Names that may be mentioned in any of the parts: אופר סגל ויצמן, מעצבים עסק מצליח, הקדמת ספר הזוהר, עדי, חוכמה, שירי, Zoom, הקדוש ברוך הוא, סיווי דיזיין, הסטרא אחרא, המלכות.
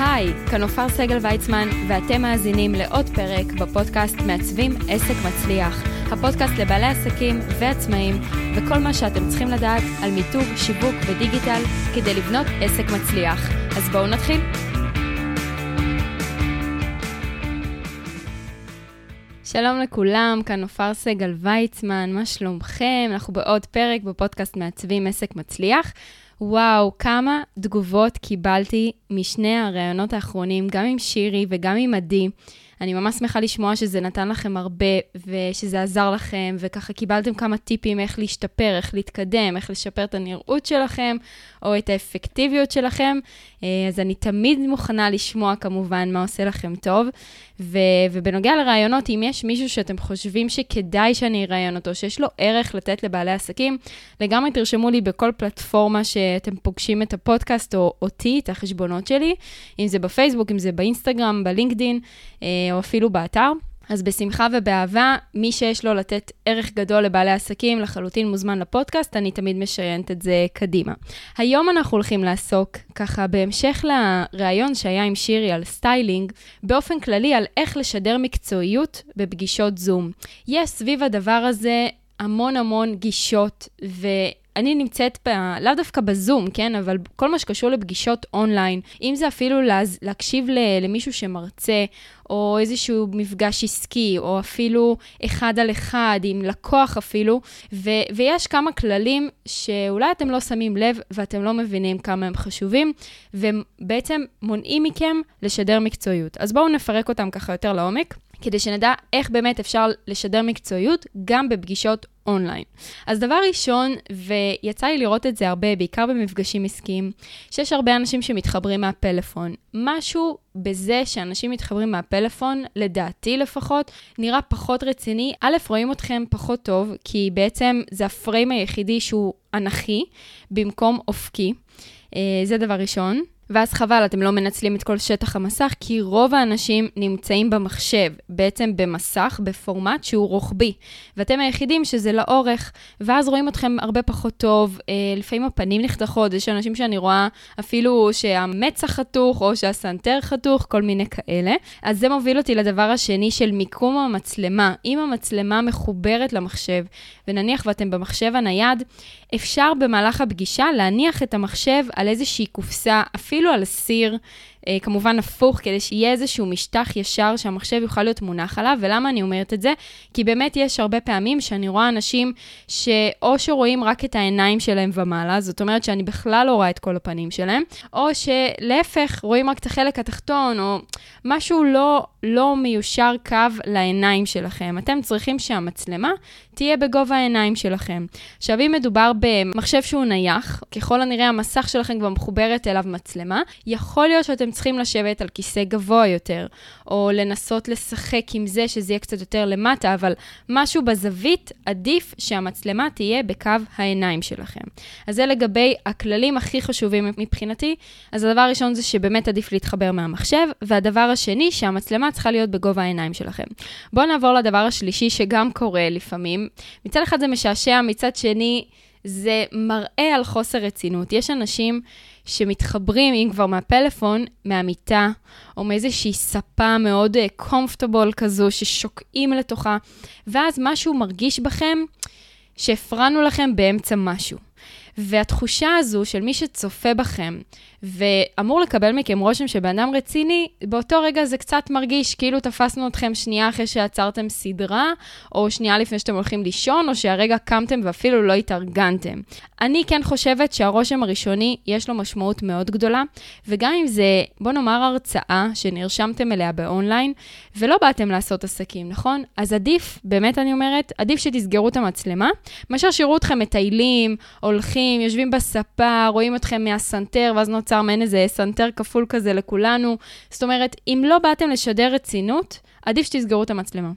היי, כאן אופר סגל ויצמן, ואתם מאזינים לעוד פרק בפודקאסט מעצבים עסק מצליח. הפודקאסט לבעלי עסקים ועצמאים, וכל מה שאתם צריכים לדעת על מיתוג, שיווק ודיגיטל כדי לבנות עסק מצליח. אז בואו נתחיל. שלום לכולם, כאן אופר סגל ויצמן, מה שלומכם? אנחנו בעוד פרק בפודקאסט מעצבים עסק מצליח. וואו, כמה תגובות קיבלתי משני הרעיונות האחרונים, גם עם שירי וגם עם עדי. אני ממש שמחה לשמוע שזה נתן לכם הרבה ושזה עזר לכם, וככה קיבלתם כמה טיפים איך להשתפר, איך להתקדם, איך לשפר את הנראות שלכם או את האפקטיביות שלכם. אז אני תמיד מוכנה לשמוע כמובן מה עושה לכם טוב. ובנוגע לרעיונות, אם יש מישהו שאתם חושבים שכדאי שאני ארעיון אותו, שיש לו ערך לתת לבעלי עסקים, לגמרי תרשמו לי בכל פלטפורמה שאתם פוגשים את הפודקאסט או אותי, את החשבונות שלי, אם זה בפייסבוק, אם זה באינסטגרם, בלינקדין, או אפילו באתר. אז בשמחה ובאהבה, מי שיש לו לתת ערך גדול לבעלי עסקים, לחלוטין מוזמן לפודקאסט, אני תמיד משיינת את זה קדימה. היום אנחנו הולכים לעסוק, ככה בהמשך לרעיון שהיה עם שירי על סטיילינג, באופן כללי על איך לשדר מקצועיות בפגישות זום. יש סביב הדבר הזה המון המון גישות אני נמצאת, לאו דווקא בזום, כן? אבל כל מה שקשור לפגישות אונליין, אם זה אפילו להקשיב למישהו שמרצה, או איזשהו מפגש עסקי, או אפילו אחד על אחד, עם לקוח אפילו, ויש כמה כללים שאולי אתם לא שמים לב, ואתם לא מבינים כמה הם חשובים, ובעצם מונעים מכם לשדר מקצועיות. אז בואו נפרק אותם ככה יותר לעומק, כדי שנדע איך באמת אפשר לשדר מקצועיות גם בפגישות אונליין. אז דבר ראשון, ויצא לי לראות את זה הרבה, בעיקר במפגשים עסקיים, שיש הרבה אנשים שמתחברים מהפלאפון. משהו בזה שאנשים מתחברים מהפלאפון, לדעתי לפחות, נראה פחות רציני. א', רואים אתכם פחות טוב, כי בעצם זה הפריים היחידי שהוא אנכי, במקום אופקי. זה דבר ראשון. ואז חבל, אתם לא מנצלים את כל שטח המסך, כי רוב האנשים נמצאים במחשב, בעצם במסך, בפורמט שהוא רוחבי. ואתם היחידים שזה לאורך, ואז רואים אתכם הרבה פחות טוב, לפעמים הפנים נחתכות, יש אנשים שאני רואה אפילו שהמצח חתוך, או שהסנטר חתוך, כל מיני כאלה. אז זה מוביל אותי לדבר השני של מיקום המצלמה. אם המצלמה מחוברת למחשב, ונניח ואתם במחשב הנייד, אפשר במהלך הפגישה להניח את המחשב על איזושהי קופסה, אפילו על סיר, כמובן הפוך, כדי שיהיה איזשהו משטח ישר שהמחשב יוכל להיות מונח עליו. ולמה אני אומרת את זה? כי באמת יש הרבה פעמים שאני רואה אנשים שאו שרואים רק את העיניים שלהם ומעלה, זאת אומרת שאני בכלל לא רואה את כל הפנים שלהם, או שלהפך רואים רק את החלק התחתון, או משהו לא מיושר קו לעיניים שלכם. אתם צריכים שהמצלמה תהיה בגובה העיניים שלכם. עכשיו, אם מדובר במחשב שהוא נייח, ככל הנראה המסך שלכם כבר מחוברת אליו מצלמה, יכול להיות שאתם צריכים לשבת על כיסא גבוה יותר, או לנסות לשחק עם זה שזה יהיה קצת יותר למטה, אבל משהו בזווית עדיף שהמצלמה תהיה בקו העיניים שלכם. אז זה לגבי הכללים הכי חשובים מבחינתי. אז הדבר הראשון זה שבאמת עדיף להתחבר מהמחשב, והדבר השני שהמצלמה צריכה להיות בגובה העיניים שלכם. בואו נעבור לדבר השלישי שגם קורה לפעמים. מצד אחד זה משעשע, מצד שני זה מראה על חוסר רצינות. יש אנשים שמתחברים, אם כבר מהפלאפון, מהמיטה, או מאיזושהי ספה מאוד comfortable כזו, ששוקעים לתוכה, ואז משהו מרגיש בכם שהפרענו לכם באמצע משהו. והתחושה הזו של מי שצופה בכם, ואמור לקבל מכם רושם שבאדם רציני, באותו רגע זה קצת מרגיש כאילו תפסנו אתכם שנייה אחרי שעצרתם סדרה, או שנייה לפני שאתם הולכים לישון, או שהרגע קמתם ואפילו לא התארגנתם. אני כן חושבת שהרושם הראשוני יש לו משמעות מאוד גדולה, וגם אם זה, בוא נאמר, הרצאה שנרשמתם אליה באונליין, ולא באתם לעשות עסקים, נכון? אז עדיף, באמת אני אומרת, עדיף שתסגרו את המצלמה, מאשר שירו אתכם מטיילים, הולכים, יושבים בספה, רואים אתכם מהסנטר, ואז נוצר מעין איזה סנטר כפול כזה לכולנו. זאת אומרת, אם לא באתם לשדר רצינות, עדיף שתסגרו את המצלמה.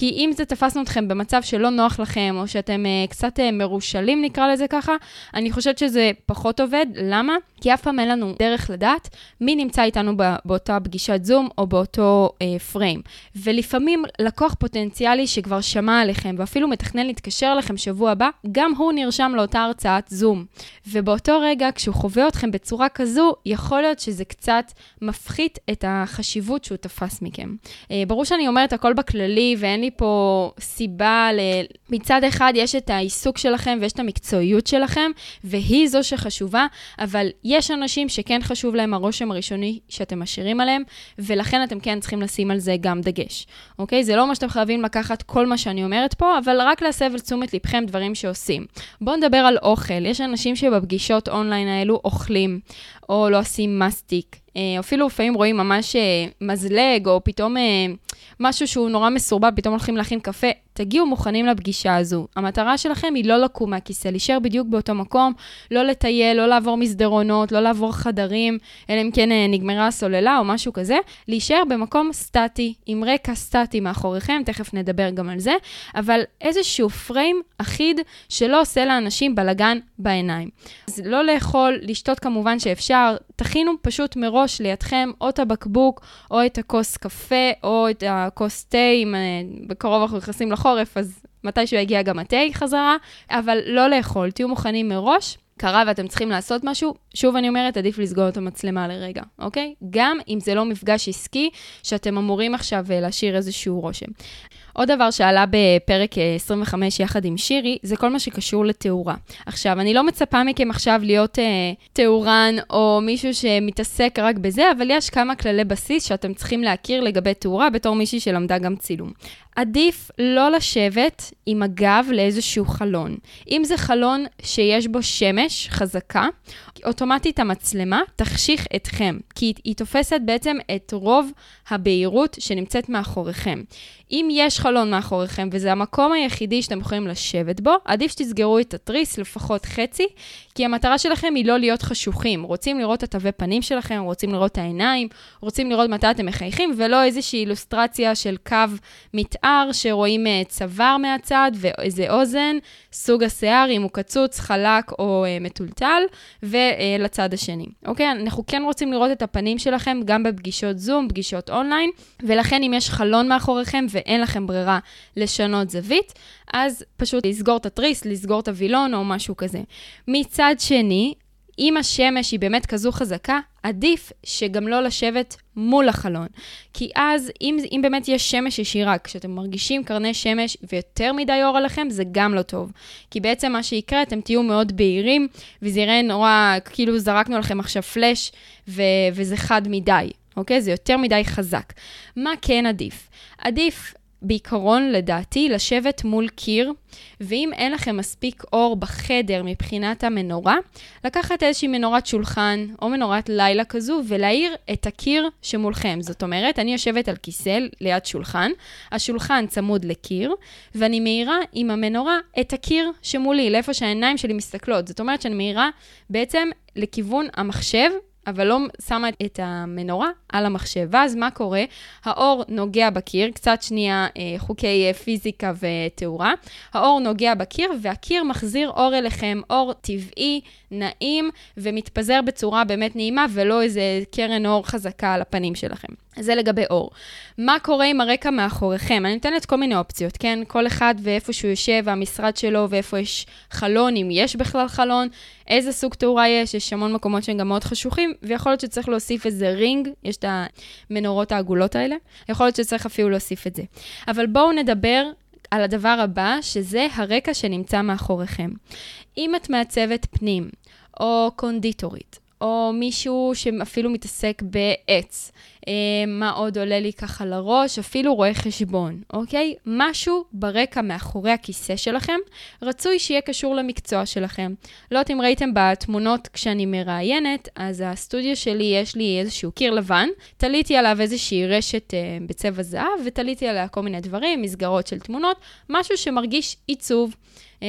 כי אם זה תפסנו אתכם במצב שלא נוח לכם, או שאתם קצת מרושלים, נקרא לזה ככה, אני חושבת שזה פחות עובד. למה? כי אף פעם אין לנו דרך לדעת מי נמצא איתנו באותה פגישת זום, או באותו פריים. ולפעמים לקוח פוטנציאלי שכבר שמע עליכם, ואפילו מתכנן להתקשר לכם שבוע הבא, גם הוא נרשם לאותה הרצאת זום. ובאותו רגע, כשהוא חווה אתכם בצורה כזו, יכול להיות שזה קצת מפחית את החשיבות שהוא תפס מכם. ברור שאני אומרת הכל בכללי, ואין לי פה סיבה מצד אחד יש את העיסוק שלכם, ויש את המקצועיות שלכם, והיא זו שחשובה, אבל יש אנשים שכן חשוב להם הרושם הראשוני שאתם משאירים עליהם, ולכן אתם כן צריכים לשים על זה גם דגש. אוקיי? זה לא מה שאתם חייבים לקחת כל מה שאני אומרת פה, אבל רק להסב על תשומת לבכם דברים שעושים. בואו נדבר על אוכל. יש אנשים שבפגישות אונליין האלו אוכלים, או לא עושים מסטיק. אפילו לפעמים רואים ממש מזלג, או פתאום משהו שהוא נורא מסורבב, פתאום הולכים להכין קפה. תגיעו מוכנים לפגישה הזו. המטרה שלכם היא לא לקום מהכיסא, להישאר בדיוק באותו מקום, לא לטייל, לא לעבור מסדרונות, לא לעבור חדרים, אלא אם כן נגמרה הסוללה או משהו כזה, להישאר במקום סטטי, עם רקע סטטי מאחוריכם, תכף נדבר גם על זה, אבל איזשהו פריים אחיד שלא עושה לאנשים בלגן בעיניים. אז לא לאכול, לשתות כמובן שאפשר, תכינו פשוט מראש לידכם או את הבקבוק, או את הכוס קפה, או את הכוס תה, אם בקרוב אנחנו נכנסים לחורף, אז מתישהו יגיע גם התה חזרה, אבל לא לאכול, תהיו מוכנים מראש. קרה ואתם צריכים לעשות משהו, שוב אני אומרת, עדיף לסגור את המצלמה לרגע, אוקיי? גם אם זה לא מפגש עסקי, שאתם אמורים עכשיו להשאיר איזשהו רושם. עוד דבר שעלה בפרק 25 יחד עם שירי, זה כל מה שקשור לתאורה. עכשיו, אני לא מצפה מכם עכשיו להיות תאורן או מישהו שמתעסק רק בזה, אבל יש כמה כללי בסיס שאתם צריכים להכיר לגבי תאורה, בתור מישהי שלמדה גם צילום. עדיף לא לשבת עם הגב לאיזשהו חלון. אם זה חלון שיש בו שמש חזקה, אוטומטית המצלמה תחשיך אתכם, כי היא תופסת בעצם את רוב הבהירות שנמצאת מאחוריכם. אם יש חלון מאחוריכם, וזה המקום היחידי שאתם יכולים לשבת בו, עדיף שתסגרו את התריס לפחות חצי, כי המטרה שלכם היא לא להיות חשוכים. רוצים לראות את תווי פנים שלכם, רוצים לראות את העיניים, רוצים לראות מתי אתם מחייכים, ולא איזושהי אילוסטרציה של קו מתאר, שרואים צוואר מהצד ואיזה אוזן, סוג השיער, אם הוא קצוץ, חלק או מטולטל, ולצד השני. אוקיי? אנחנו כן רוצים לראות את הפנים שלכם, גם בפגישות זום, פגישות אונליין, ולכן אם יש חלון מאחוריכם ואין לכם ברירה לשנות זווית, אז פשוט לסגור את הטריס, לסגור את הווילון או משהו כזה. מצד שני, אם השמש היא באמת כזו חזקה, עדיף שגם לא לשבת מול החלון. כי אז, אם באמת יש שמש ישירה, כשאתם מרגישים קרני שמש ויותר מדי אור עליכם, זה גם לא טוב. כי בעצם מה שיקרה, אתם תהיו מאוד בהירים, וזה יראה נורא, כאילו זרקנו לכם עכשיו פלש, וזה חד מדי. אוקיי? זה יותר מדי חזק. מה כן עדיף? עדיף בעיקרון לדעתי לשבת מול קיר, ואם אין לכם מספיק אור בחדר מבחינת המנורה, לקחת איזושהי מנורת שולחן או מנורת לילה כזו ולהאיר את הקיר שמולכם. זאת אומרת, אני יושבת על כיסא ליד שולחן, השולחן צמוד לקיר, ואני מאירה עם המנורה את הקיר שמולי, לאיפה שהעיניים שלי מסתכלות. זאת אומרת שאני מאירה בעצם לכיוון המחשב, אבל לא שמה את המנורה על המחשב. ואז מה קורה? האור נוגע בקיר, קצת שנייה חוקי פיזיקה ותאורה. האור נוגע בקיר, והקיר מחזיר אור אליכם, אור טבעי, נעים, ומתפזר בצורה באמת נעימה, ולא איזה קרן אור חזקה על הפנים שלכם. זה לגבי אור. מה קורה עם הרקע מאחוריכם? אני נותנת כל מיני אופציות, כן? כל אחד ואיפה שהוא יושב, המשרד שלו, ואיפה יש חלון, אם יש בכלל חלון, איזה סוג תאורה יש, יש המון מקומות שהם גם מאוד חשוכים, ויכול להיות שצריך להוסיף איזה רינג, יש את המנורות העגולות האלה, יכול להיות שצריך אפילו להוסיף את זה. אבל בואו נדבר על הדבר הבא, שזה הרקע שנמצא מאחוריכם. אם את מעצבת פנים, או קונדיטורית, או מישהו שאפילו מתעסק בעץ, מה עוד עולה לי ככה לראש, אפילו רואה חשבון, אוקיי? משהו ברקע מאחורי הכיסא שלכם, רצוי שיהיה קשור למקצוע שלכם. לא אתם ראיתם בתמונות כשאני מראיינת, אז הסטודיו שלי יש לי איזשהו קיר לבן, תליתי עליו איזושהי רשת בצבע זהב, ותליתי עליה כל מיני דברים, מסגרות של תמונות, משהו שמרגיש עיצוב,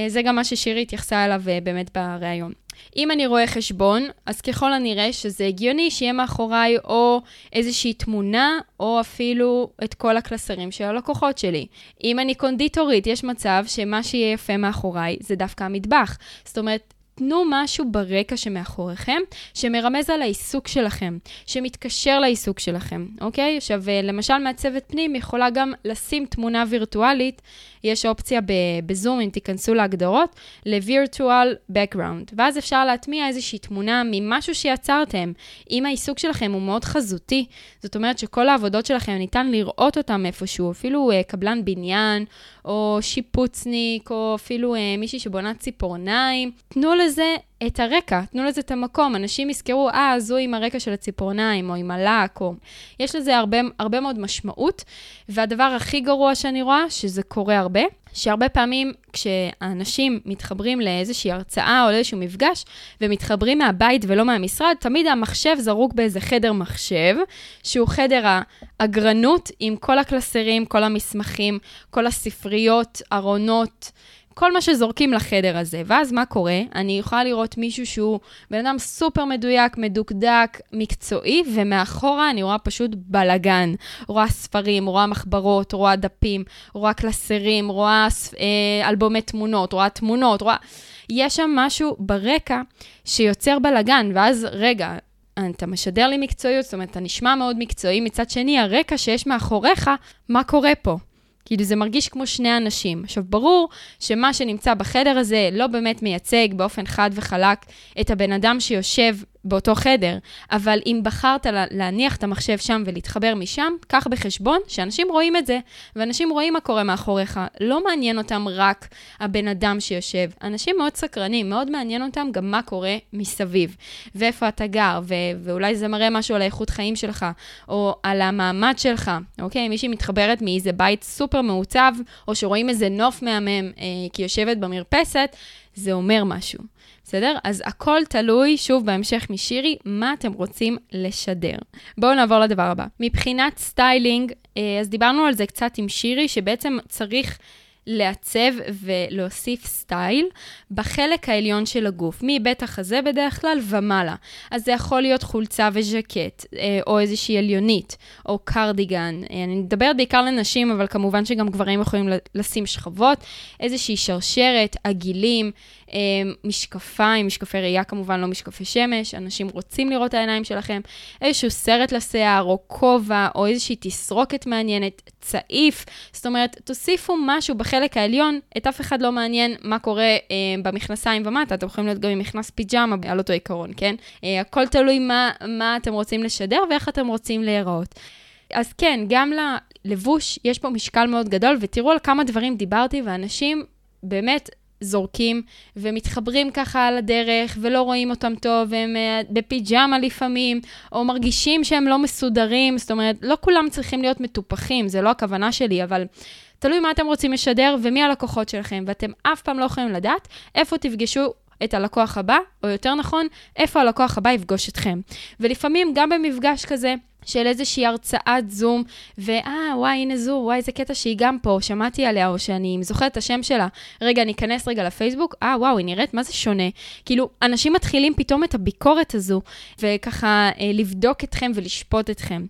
זה גם מה ששירי התייחסה אליו באמת בראיון. אם אני רואה חשבון, אז ככל הנראה שזה הגיוני שיהיה מאחוריי או איזושהי תמונה, או אפילו את כל הקלסרים של הלקוחות שלי. אם אני קונדיטורית, יש מצב שמה שיהיה יפה מאחוריי זה דווקא המטבח. זאת אומרת, תנו משהו ברקע שמאחוריכם, שמרמז על העיסוק שלכם, שמתקשר לעיסוק שלכם, אוקיי? עכשיו, למשל, מעצבת פנים יכולה גם לשים תמונה וירטואלית, יש אופציה בזום, אם תיכנסו להגדרות, ל-virtual background, ואז אפשר להטמיע איזושהי תמונה ממשהו שיצרתם, אם העיסוק שלכם הוא מאוד חזותי, זאת אומרת שכל העבודות שלכם ניתן לראות אותם איפשהו, אפילו קבלן בניין, או שיפוצניק, או אפילו מישהי שבונה ציפורניים, תנו לזה את הרקע, תנו לזה את המקום, אנשים יזכרו, זו עם הרקע של הציפורניים, או עם הלק, או... יש לזה הרבה מאוד משמעות, והדבר הכי גרוע שאני רואה, שזה קורה הרבה, שהרבה פעמים כשאנשים מתחברים לאיזושהי הרצאה או לאיזשהו מפגש, ומתחברים מהבית ולא מהמשרד, תמיד המחשב זרוק באיזה חדר מחשב, שהוא חדר האגרנות עם כל הקלסרים, כל המסמכים, כל הספריות, ארונות, כל מה שזורקים לחדר הזה, ואז מה קורה? אני יכולה לראות מישהו שהוא בן אדם סופר מדויק, מדוקדק, מקצועי, ומאחורה אני רואה פשוט בלגן. רואה ספרים, רואה מחברות, רואה דפים, רואה קלסרים, רואה אלבומי תמונות, רואה תמונות, רואה... יש שם משהו ברקע שיוצר בלגן, ואז רגע, אתה משדר לי מקצועיות, זאת אומרת, אתה נשמע מאוד מקצועי, מצד שני, הרקע שיש מאחוריך, מה קורה פה? כאילו זה מרגיש כמו שני אנשים. עכשיו ברור שמה שנמצא בחדר הזה לא באמת מייצג באופן חד וחלק את הבן אדם שיושב באותו חדר, אבל אם בחרת להניח את המחשב שם ולהתחבר משם, קח בחשבון שאנשים רואים את זה, ואנשים רואים מה קורה מאחוריך. לא מעניין אותם רק הבן אדם שיושב. אנשים מאוד סקרנים, מאוד מעניין אותם גם מה קורה מסביב, ואיפה אתה גר, ואולי זה מראה משהו על האיכות חיים שלך, או על המעמד שלך, אוקיי? מישהי מתחברת מאיזה בית סופר מעוצב, או שרואים איזה נוף מהמם, כי יושבת במרפסת, זה אומר משהו. בסדר? אז הכל תלוי, שוב בהמשך משירי, מה אתם רוצים לשדר. בואו נעבור לדבר הבא. מבחינת סטיילינג, אז דיברנו על זה קצת עם שירי, שבעצם צריך לעצב ולהוסיף סטייל בחלק העליון של הגוף, מבית החזה בדרך כלל ומעלה. אז זה יכול להיות חולצה וז'קט, או איזושהי עליונית, או קרדיגן. אני מדברת בעיקר לנשים, אבל כמובן שגם גברים יכולים לשים שכבות, איזושהי שרשרת, עגילים, משקפיים, משקפי ראייה כמובן, לא משקפי שמש, אנשים רוצים לראות את העיניים שלכם, איזשהו סרט לשיער, או כובע, או איזושהי תסרוקת מעניינת, צעיף, זאת אומרת, תוסיפו משהו בחלק העליון, את אף אחד לא מעניין מה קורה במכנסיים ומטה, אתם יכולים להיות גם עם מכנס פיג'מה על אותו עיקרון, כן? הכל תלוי מה אתם רוצים לשדר ואיך אתם רוצים להיראות. אז כן, גם ללבוש יש פה משקל מאוד גדול, ותראו על כמה דברים דיברתי, ואנשים באמת זורקים ומתחברים ככה על הדרך ולא רואים אותם טוב, והם בפיג'מה לפעמים, או מרגישים שהם לא מסודרים, זאת אומרת, לא כולם צריכים להיות מטופחים, זה לא הכוונה שלי, אבל תלוי מה אתם רוצים לשדר ומי הלקוחות שלכם, ואתם אף פעם לא יכולים לדעת איפה תפגשו את הלקוח הבא, או יותר נכון, איפה הלקוח הבא יפגוש אתכם. ולפעמים גם במפגש כזה, של איזושהי הרצאת זום, וואי, הנה זו, וואי, איזה קטע שהיא גם פה, שמעתי עליה, או שאני זוכרת את השם שלה, רגע, אני אכנס רגע לפייסבוק, וואו, היא נראית, מה זה שונה? כאילו, אנשים מתחילים פתאום את הביקורת הזו, וככה לבדוק אתכם ולשפוט אתכם.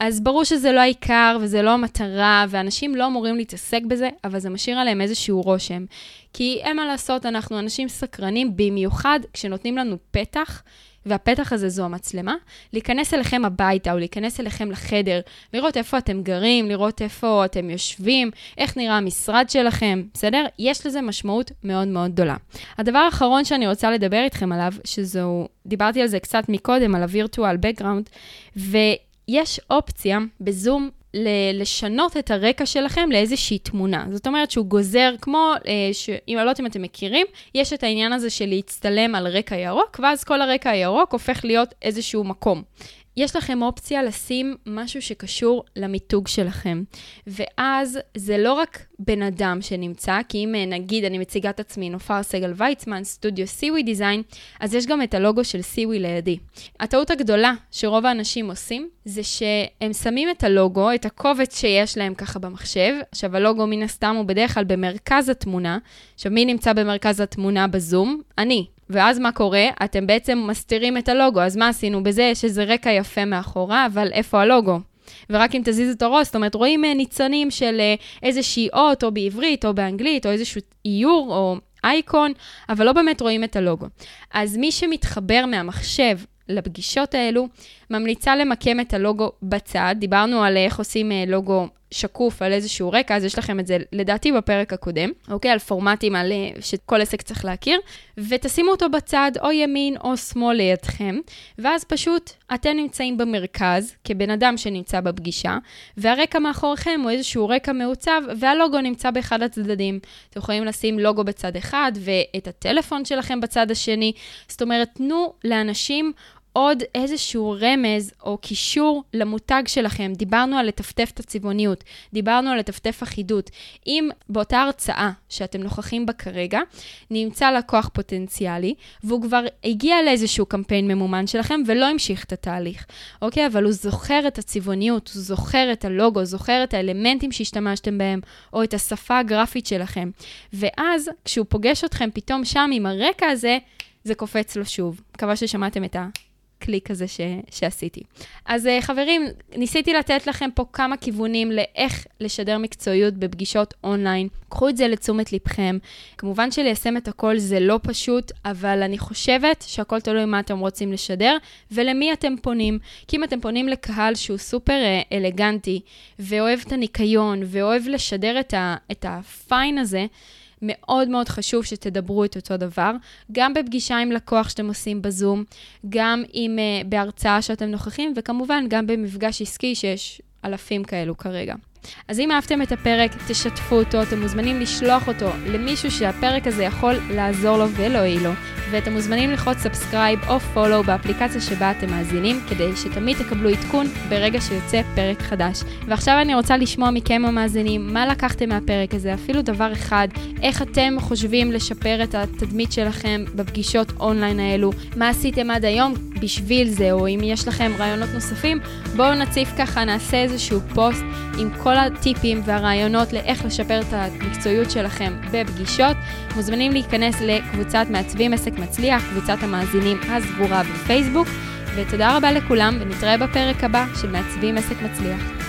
אז ברור שזה לא העיקר, וזה לא המטרה, ואנשים לא אמורים להתעסק בזה, אבל זה משאיר עליהם איזשהו רושם. כי אין מה לעשות, אנחנו אנשים סקרנים, במיוחד כשנותנים לנו פתח, והפתח הזה זו המצלמה, להיכנס אליכם הביתה או להיכנס אליכם לחדר, לראות איפה אתם גרים, לראות איפה אתם יושבים, איך נראה המשרד שלכם, בסדר? יש לזה משמעות מאוד מאוד גדולה. הדבר האחרון שאני רוצה לדבר איתכם עליו, דיברתי על זה קצת מקודם, על הווירטואל בקגראונד, ויש אופציה בזום, לשנות את הרקע שלכם לאיזושהי תמונה. זאת אומרת שהוא גוזר כמו, אם לא אתם מכירים, יש את העניין הזה של להצטלם על רקע ירוק, ואז כל הרקע הירוק הופך להיות איזשהו מקום. יש לכם אופציה לשים משהו שקשור למיתוג שלכם. ואז זה לא רק בן אדם שנמצא, כי אם נגיד אני מציגה את עצמי, אופר סגל ויצמן, סטודיו סיווי דיזיין, אז יש גם את הלוגו של סיווי לידי. הטעות הגדולה שרוב האנשים עושים, זה שהם שמים את הלוגו, את הקובץ שיש להם ככה במחשב. עכשיו הלוגו מן הסתם הוא בדרך כלל במרכז התמונה. עכשיו מי נמצא במרכז התמונה בזום? אני. ואז מה קורה? אתם בעצם מסתירים את הלוגו. אז מה עשינו בזה? שזה רקע יפה מאחורה, אבל איפה הלוגו? ורק אם תזיז את הראש, זאת אומרת, רואים ניצנים של איזושהי אות, או בעברית, או באנגלית, או איזשהו איור, או אייקון, אבל לא באמת רואים את הלוגו. אז מי שמתחבר מהמחשב לפגישות האלו, ממליצה למקם את הלוגו בצד. דיברנו על איך עושים לוגו שקוף על איזשהו רקע, אז יש לכם את זה לדעתי בפרק הקודם, אוקיי? על פורמטים על שכל עסק צריך להכיר, ותשימו אותו בצד או ימין או שמאל לידכם, ואז פשוט אתם נמצאים במרכז, כבן אדם שנמצא בפגישה, והרקע מאחוריכם הוא איזשהו רקע מעוצב, והלוגו נמצא באחד הצדדים. אתם יכולים לשים לוגו בצד אחד, ואת הטלפון שלכם בצד השני, זאת אומרת, תנו לאנשים עוד איזשהו רמז או קישור למותג שלכם. דיברנו על לטפטף את הצבעוניות, דיברנו על לטפטף אחידות. אם באותה הרצאה שאתם נוכחים בה כרגע, נמצא לקוח פוטנציאלי, והוא כבר הגיע לאיזשהו קמפיין ממומן שלכם, ולא המשיך את התהליך. אוקיי, אבל הוא זוכר את הצבעוניות, הוא זוכר את הלוגו, זוכר את האלמנטים שהשתמשתם בהם, או את השפה הגרפית שלכם. ואז, כשהוא פוגש אתכם פתאום שם עם הרקע הזה, זה קופץ לו שוב. מקווה ששמעתם את הקליק הזה שעשיתי. אז חברים, ניסיתי לתת לכם פה כמה כיוונים לאיך לשדר מקצועיות בפגישות אונליין. קחו את זה לתשומת לבכם. כמובן שליישם את הכל זה לא פשוט, אבל אני חושבת שהכל תלוי מה אתם רוצים לשדר, ולמי אתם פונים. כי אם אתם פונים לקהל שהוא סופר אלגנטי, ואוהב את הניקיון, ואוהב לשדר את הפיין הזה, מאוד מאוד חשוב שתדברו את אותו דבר, גם בפגישה עם לקוח שאתם עושים בזום, גם עם בהרצאה שאתם נוכחים, וכמובן גם במפגש עסקי שיש אלפים כאלו כרגע. אז אם אהבתם את הפרק, תשתפו אותו, אתם מוזמנים לשלוח אותו למישהו שהפרק הזה יכול לעזור לו ולהועיל לו, ואתם מוזמנים ללחוץ סאבסקרייב או פולו באפליקציה שבה אתם מאזינים, כדי שתמיד תקבלו עדכון ברגע שיוצא פרק חדש. ועכשיו אני רוצה לשמוע מכם המאזינים, מה לקחתם מהפרק הזה, אפילו דבר אחד, איך אתם חושבים לשפר את התדמית שלכם בפגישות אונליין האלו, מה עשיתם עד היום בשביל זה, או אם יש לכם רעיונות נוספים, בואו נציף ככה, נעשה איזשהו פוסט עם כל הטיפים והרעיונות לאיך לשפר את המקצועיות שלכם בפגישות. מוזמנים להיכנס לקבוצת מעצבים עסק מצליח, קבוצת המאזינים הסגורה בפייסבוק, ותודה רבה לכולם, ונתראה בפרק הבא של מעצבים עסק מצליח.